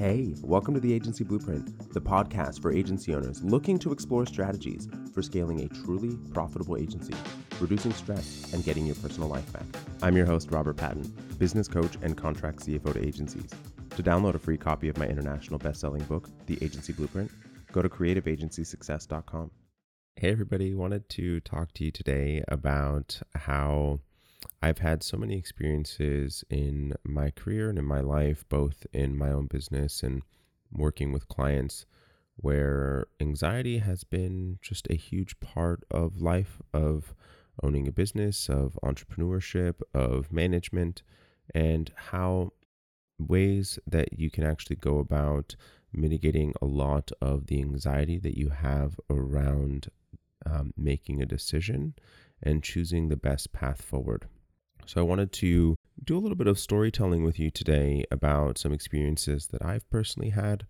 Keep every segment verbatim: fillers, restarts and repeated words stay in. Hey, welcome to the Agency Blueprint, the podcast for agency owners looking to explore strategies for scaling a truly profitable agency, reducing stress, and getting your personal life back. I'm your host, Robert Patton, business coach and contract C F O to agencies. To download a free copy of my international best-selling book, The Agency Blueprint, go to creative agency success dot com. Hey, everybody. Wanted to talk to you today about how I've had so many experiences in my career and in my life, both in my own business and working with clients, where anxiety has been just a huge part of life, of owning a business, of entrepreneurship, of management, and how ways that you can actually go about mitigating a lot of the anxiety that you have around um, making a decision and choosing the best path forward. So I wanted to do a little bit of storytelling with you today about some experiences that I've personally had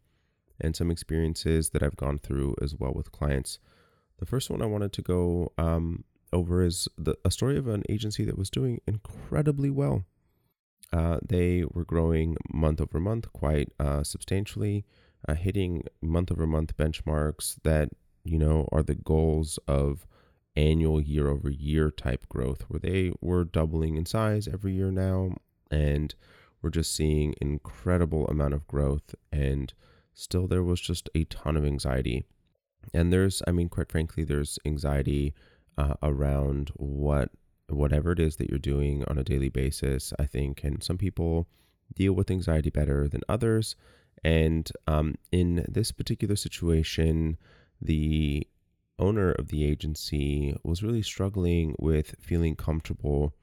and some experiences that I've gone through as well with clients. The first one I wanted to go um, over is the, a story of an agency that was doing incredibly well. Uh, they were growing month over month quite uh, substantially, uh, hitting month over month benchmarks that, you know, are the goals of annual year over year type growth, where they were doubling in size every year now, and we're just seeing incredible amount of growth, and still there was just a ton of anxiety. And there's, I mean, quite frankly, there's anxiety uh, around what whatever it is that you're doing on a daily basis, I think, and some people deal with anxiety better than others. And um, in this particular situation, the owner of the agency was really struggling with feeling comfortable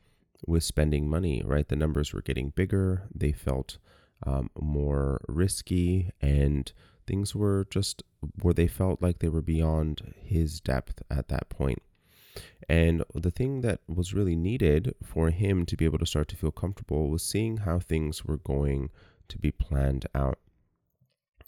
with spending money, right? The numbers were getting bigger. They felt um, more risky, and things were just where they felt like they were beyond his depth at that point. And the thing that was really needed for him to be able to start to feel comfortable was seeing how things were going to be planned out.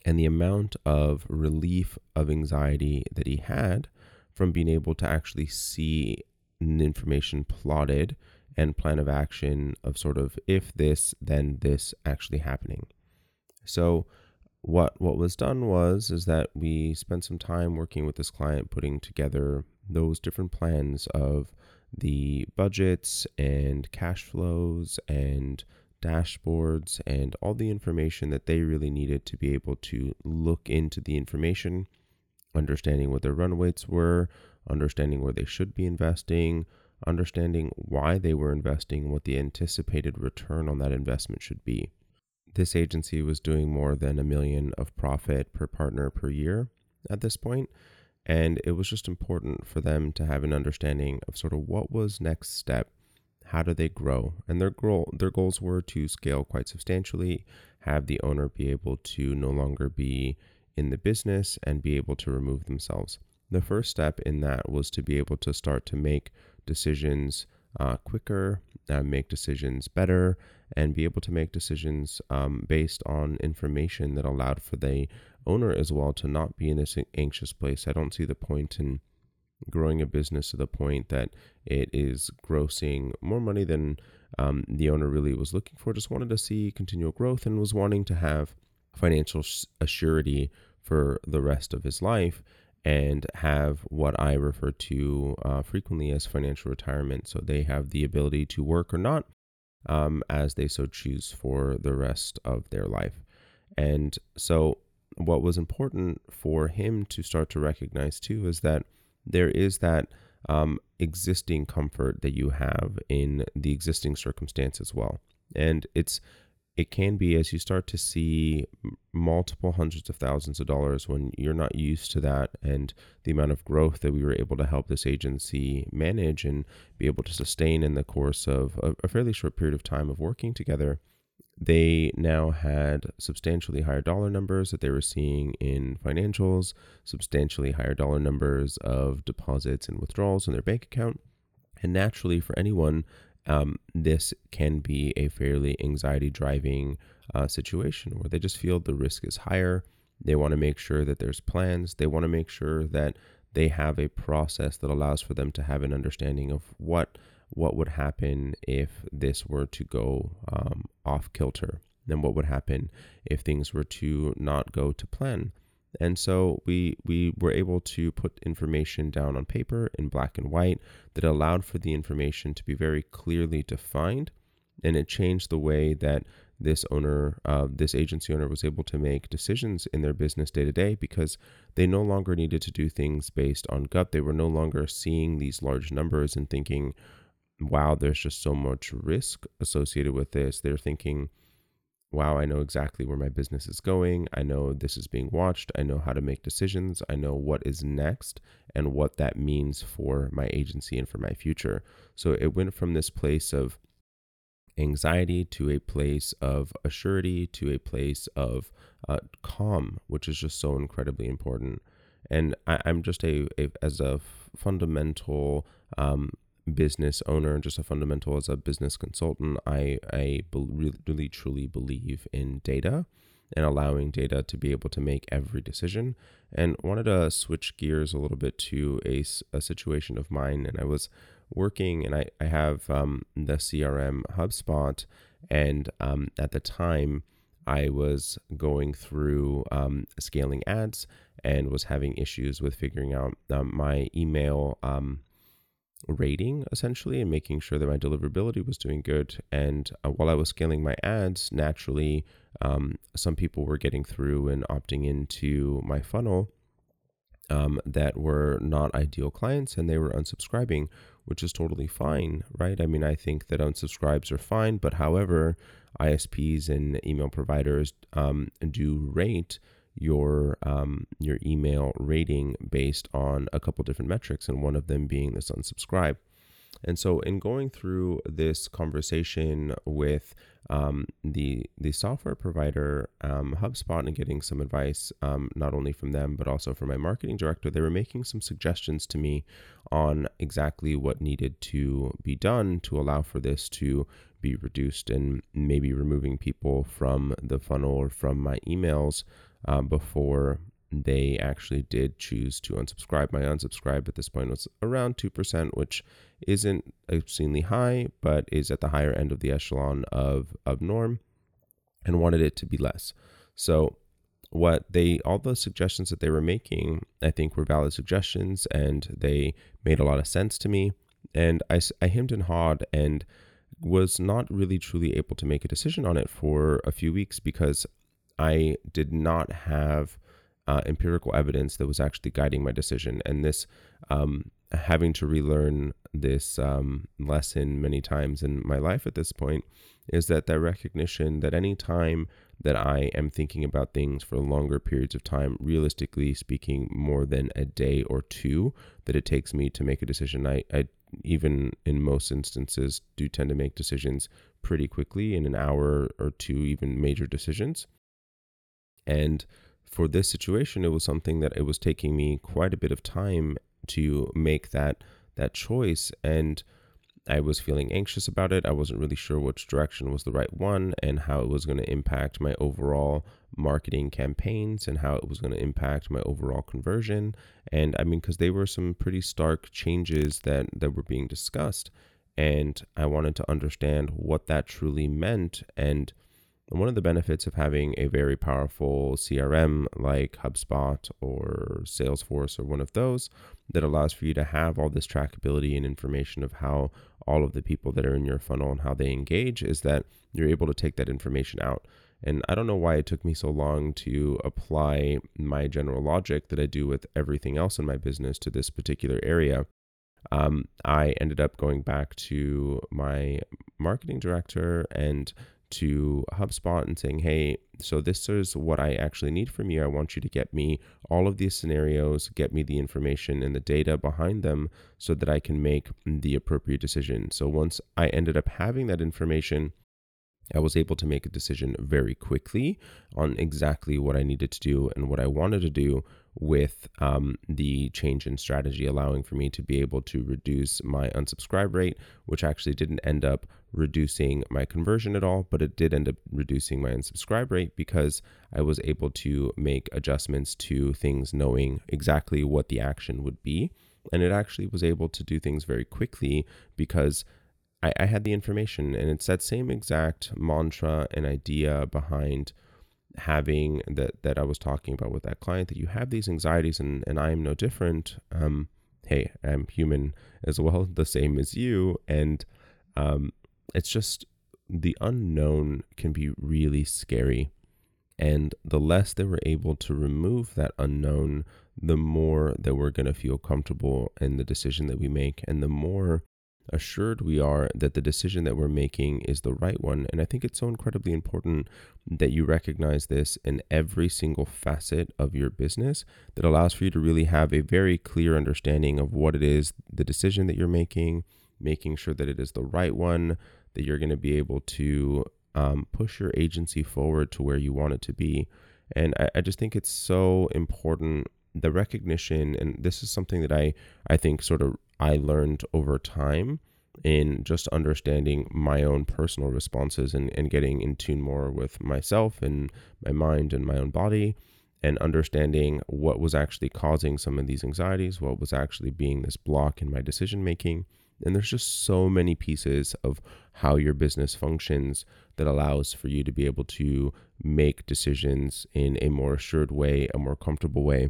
And the amount of relief of anxiety that he had from being able to actually see information plotted and plan of action of sort of if this, then this actually happening. So what what was done was is that we spent some time working with this client, putting together those different plans of the budgets and cash flows and dashboards and all the information that they really needed to be able to look into the information, understanding what their run rates were, understanding where they should be investing, understanding why they were investing, what the anticipated return on that investment should be. This agency was doing more than a million of profit per partner per year at this point, and it was just important for them to have an understanding of sort of what was next step. How do they grow? And their goal, their goals were to scale quite substantially, have the owner be able to no longer be in the business and be able to remove themselves. The first step in that was to be able to start to make decisions uh, quicker, uh, make decisions better, and be able to make decisions um, based on information that allowed for the owner as well to not be in this anxious place. I don't see the point in growing a business to the point that it is grossing more money than um, the owner really was looking for. Just wanted to see continual growth and was wanting to have financial assurity for the rest of his life and have what I refer to uh, frequently as financial retirement. So they have the ability to work or not um, as they so choose for the rest of their life. And so what was important for him to start to recognize too is that there is that um, existing comfort that you have in the existing circumstance as well. And it's it can be, as you start to see multiple hundreds of thousands of dollars when you're not used to that, and the amount of growth that we were able to help this agency manage and be able to sustain in the course of a, a fairly short period of time of working together, they now had substantially higher dollar numbers that they were seeing in financials, substantially higher dollar numbers of deposits and withdrawals in their bank account. And naturally, for anyone, um, this can be a fairly anxiety-driving uh, situation where they just feel the risk is higher. They want to make sure that there's plans. They want to make sure that they have a process that allows for them to have an understanding of what what would happen if this were to go um, off kilter, then what would happen if things were to not go to plan? And so we we were able to put information down on paper in black and white that allowed for the information to be very clearly defined. And it changed the way that this owner, uh, this agency owner was able to make decisions in their business day to day, because they no longer needed to do things based on gut. They were no longer seeing these large numbers and thinking, wow, there's just so much risk associated with this. They're thinking, wow, I know exactly where my business is going. I know this is being watched. I know how to make decisions. I know what is next and what that means for my agency and for my future. So it went from this place of anxiety to a place of assurity to a place of uh, calm, which is just so incredibly important. And I, I'm just a, a as a fundamental um, business owner, just a fundamental as a business consultant, I, I be- really, really truly believe in data and allowing data to be able to make every decision. And wanted to switch gears a little bit to a, a situation of mine. And I was working and I, I have um, the C R M HubSpot, and um, at the time I was going through um, scaling ads and was having issues with figuring out um, my email um, rating essentially and making sure that my deliverability was doing good. And uh, while I was scaling my ads, naturally um, some people were getting through and opting into my funnel um, that were not ideal clients, and they were unsubscribing, which is totally fine, right? I mean, I think that unsubscribes are fine, but however, I S Ps and email providers um, do rate your um, your email rating based on a couple different metrics, and one of them being this unsubscribe. And so in going through this conversation with um, the the software provider, um, HubSpot, and getting some advice, um, not only from them, but also from my marketing director, they were making some suggestions to me on exactly what needed to be done to allow for this to be reduced, and maybe removing people from the funnel or from my emails um, before they actually did choose to unsubscribe. My unsubscribe at this point was around two percent, which isn't obscenely high, but is at the higher end of the echelon of, of norm, and wanted it to be less. So what they, all the suggestions that they were making, I think were valid suggestions, and they made a lot of sense to me. And I, I hemmed and hawed and was not really truly able to make a decision on it for a few weeks, because I did not have Uh, empirical evidence that was actually guiding my decision. And this, um, having to relearn this um, lesson many times in my life at this point, is that the recognition that any time that I am thinking about things for longer periods of time, realistically speaking, more than a day or two that it takes me to make a decision. I, I even in most instances do tend to make decisions pretty quickly, in an hour or two, even major decisions. And for this situation, it was something that it was taking me quite a bit of time to make that that choice, and I was feeling anxious about it. I wasn't really sure which direction was the right one, and how it was going to impact my overall marketing campaigns, and how it was going to impact my overall conversion. And I mean, because they were some pretty stark changes that, that were being discussed, and I wanted to understand what that truly meant. And one of the benefits of having a very powerful C R M like HubSpot or Salesforce or one of those that allows for you to have all this trackability and information of how all of the people that are in your funnel and how they engage, is that you're able to take that information out. And I don't know why it took me so long to apply my general logic that I do with everything else in my business to this particular area. Um, I ended up going back to my marketing director and to HubSpot and saying, hey, so this is what I actually need from you. I want you to get me all of these scenarios, get me the information and the data behind them so that I can make the appropriate decision. So once I ended up having that information, I was able to make a decision very quickly on exactly what I needed to do and what I wanted to do with um, the change in strategy, allowing for me to be able to reduce my unsubscribe rate, which actually didn't end up reducing my conversion at all, but it did end up reducing my unsubscribe rate, because I was able to make adjustments to things knowing exactly what the action would be. And it actually was able to do things very quickly, because I, I had the information. And it's that same exact mantra and idea behind having that, that I was talking about with that client, that you have these anxieties, and, and I'm no different. Um, hey, I'm human as well, the same as you. And um, it's just the unknown can be really scary. And the less that we're able to remove that unknown, the more that we're going to feel comfortable in the decision that we make, and the more assured we are that the decision that we're making is the right one. And I think it's so incredibly important that you recognize this in every single facet of your business, that allows for you to really have a very clear understanding of what it is, the decision that you're making, making sure that it is the right one, that you're going to be able to um, push your agency forward to where you want it to be. And I, I just think it's so important, the recognition, and this is something that I, I think sort of I learned over time in just understanding my own personal responses and, and getting in tune more with myself and my mind and my own body, and understanding what was actually causing some of these anxieties, what was actually being this block in my decision making. And there's just so many pieces of how your business functions that allows for you to be able to make decisions in a more assured way, a more comfortable way,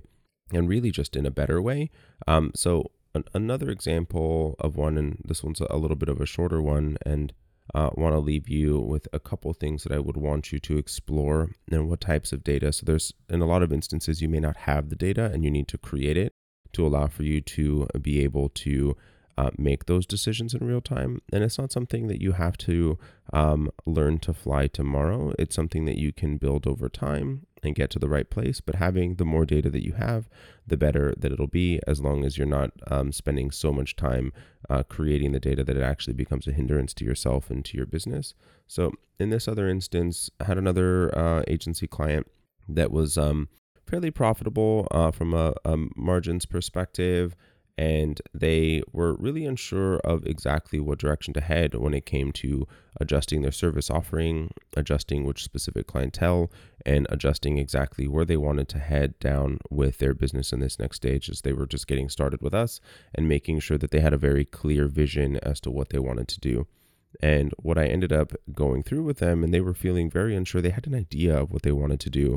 and really just in a better way. Um, so an, another example of one, and this one's a little bit of a shorter one, and I uh, want to leave you with a couple things that I would want you to explore, and what types of data. So there's, in a lot of instances, you may not have the data and you need to create it to allow for you to be able to Uh, make those decisions in real time. And it's not something that you have to um, learn to fly tomorrow. It's something that you can build over time and get to the right place. But having the more data that you have, the better that it'll be, as long as you're not um, spending so much time uh, creating the data that it actually becomes a hindrance to yourself and to your business. So in this other instance, I had another uh, agency client that was um, fairly profitable uh, from a, a margins perspective. And they were really unsure of exactly what direction to head when it came to adjusting their service offering, adjusting which specific clientele, and adjusting exactly where they wanted to head down with their business in this next stage, as they were just getting started with us and making sure that they had a very clear vision as to what they wanted to do. And what I ended up going through with them, and they were feeling very unsure, they had an idea of what they wanted to do.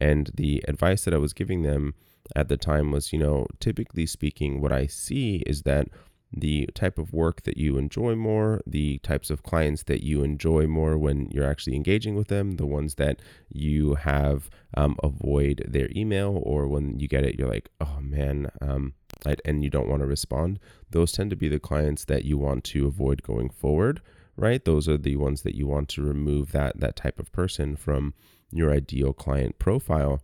And the advice that I was giving them at the time was, you know, typically speaking, what I see is that the type of work that you enjoy more, the types of clients that you enjoy more when you're actually engaging with them, the ones that you have um, avoid their email, or when you get it, you're like, oh man, um, and you don't want to respond. Those tend to be the clients that you want to avoid going forward, right? Those are the ones that you want to remove that that type of person from your ideal client profile.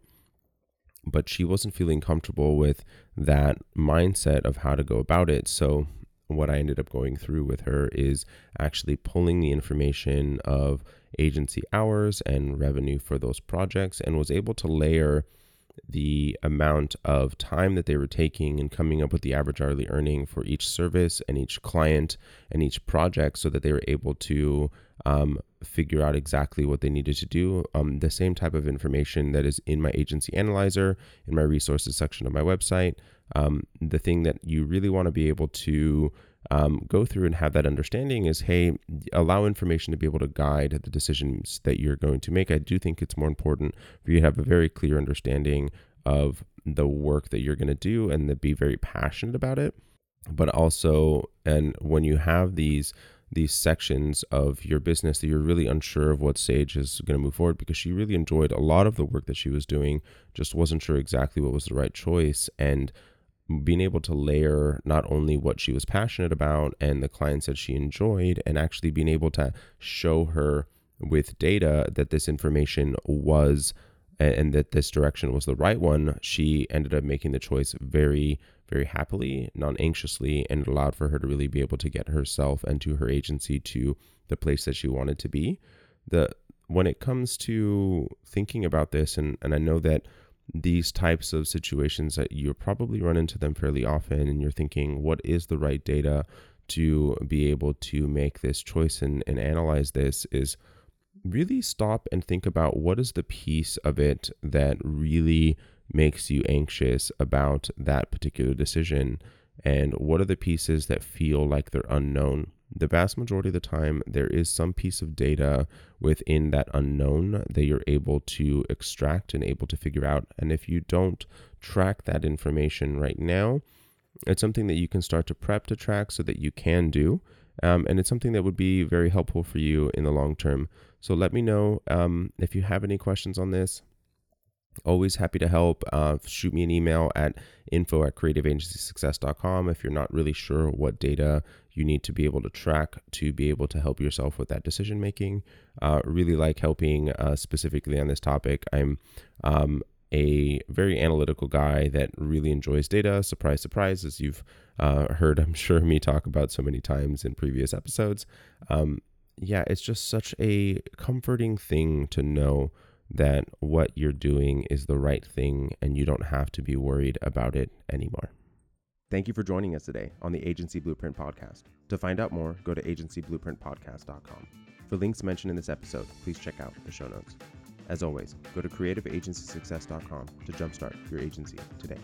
But she wasn't feeling comfortable with that mindset of how to go about it. So what I ended up going through with her is actually pulling the information of agency hours and revenue for those projects, and was able to layer the amount of time that they were taking and coming up with the average hourly earning for each service and each client and each project, so that they were able to um, figure out exactly what they needed to do. Um, the same type of information that is in my agency analyzer, in my resources section of my website. Um, the thing that you really want to be able to um, go through and have that understanding is, hey, allow information to be able to guide the decisions that you're going to make. I do think it's more important for you to have a very clear understanding of the work that you're going to do, and to be very passionate about it. But also, and when you have these these sections of your business that you're really unsure of what stage is going to move forward, because she really enjoyed a lot of the work that she was doing, just wasn't sure exactly what was the right choice. And being able to layer not only what she was passionate about and the clients that she enjoyed, and actually being able to show her with data that this information was, and that this direction was the right one, she ended up making the choice very, very happily, non-anxiously, and it allowed for her to really be able to get herself and to her agency to the place that she wanted to be. The when it comes to thinking about this, and, and I know that these types of situations that you probably run into them fairly often, and you're thinking, what is the right data to be able to make this choice and, and analyze this, is really stop and think about what is the piece of it that really makes you anxious about that particular decision, and what are the pieces that feel like they're unknown. the vast majority of the time, there is some piece of data within that unknown that you're able to extract and able to figure out. And if you don't track that information right now, it's something that you can start to prep to track so that you can do. Um, and it's something that would be very helpful for you in the long term. So let me know um, if you have any questions on this. Always happy to help. Uh, shoot me an email at info at creative agency success dot com if you're not really sure what data you need to be able to track to be able to help yourself with that decision making. Uh, really like helping uh, specifically on this topic. I'm um, a very analytical guy that really enjoys data. Surprise, surprise, as you've uh, heard, I'm sure, me talk about so many times in previous episodes. Um, yeah, it's just such a comforting thing to know that what you're doing is the right thing and you don't have to be worried about it anymore. Thank you for joining us today on the Agency Blueprint Podcast. To find out more, go to agency blueprint podcast dot com. For links mentioned in this episode, please check out the show notes. As always, go to creative agency success dot com to jumpstart your agency today.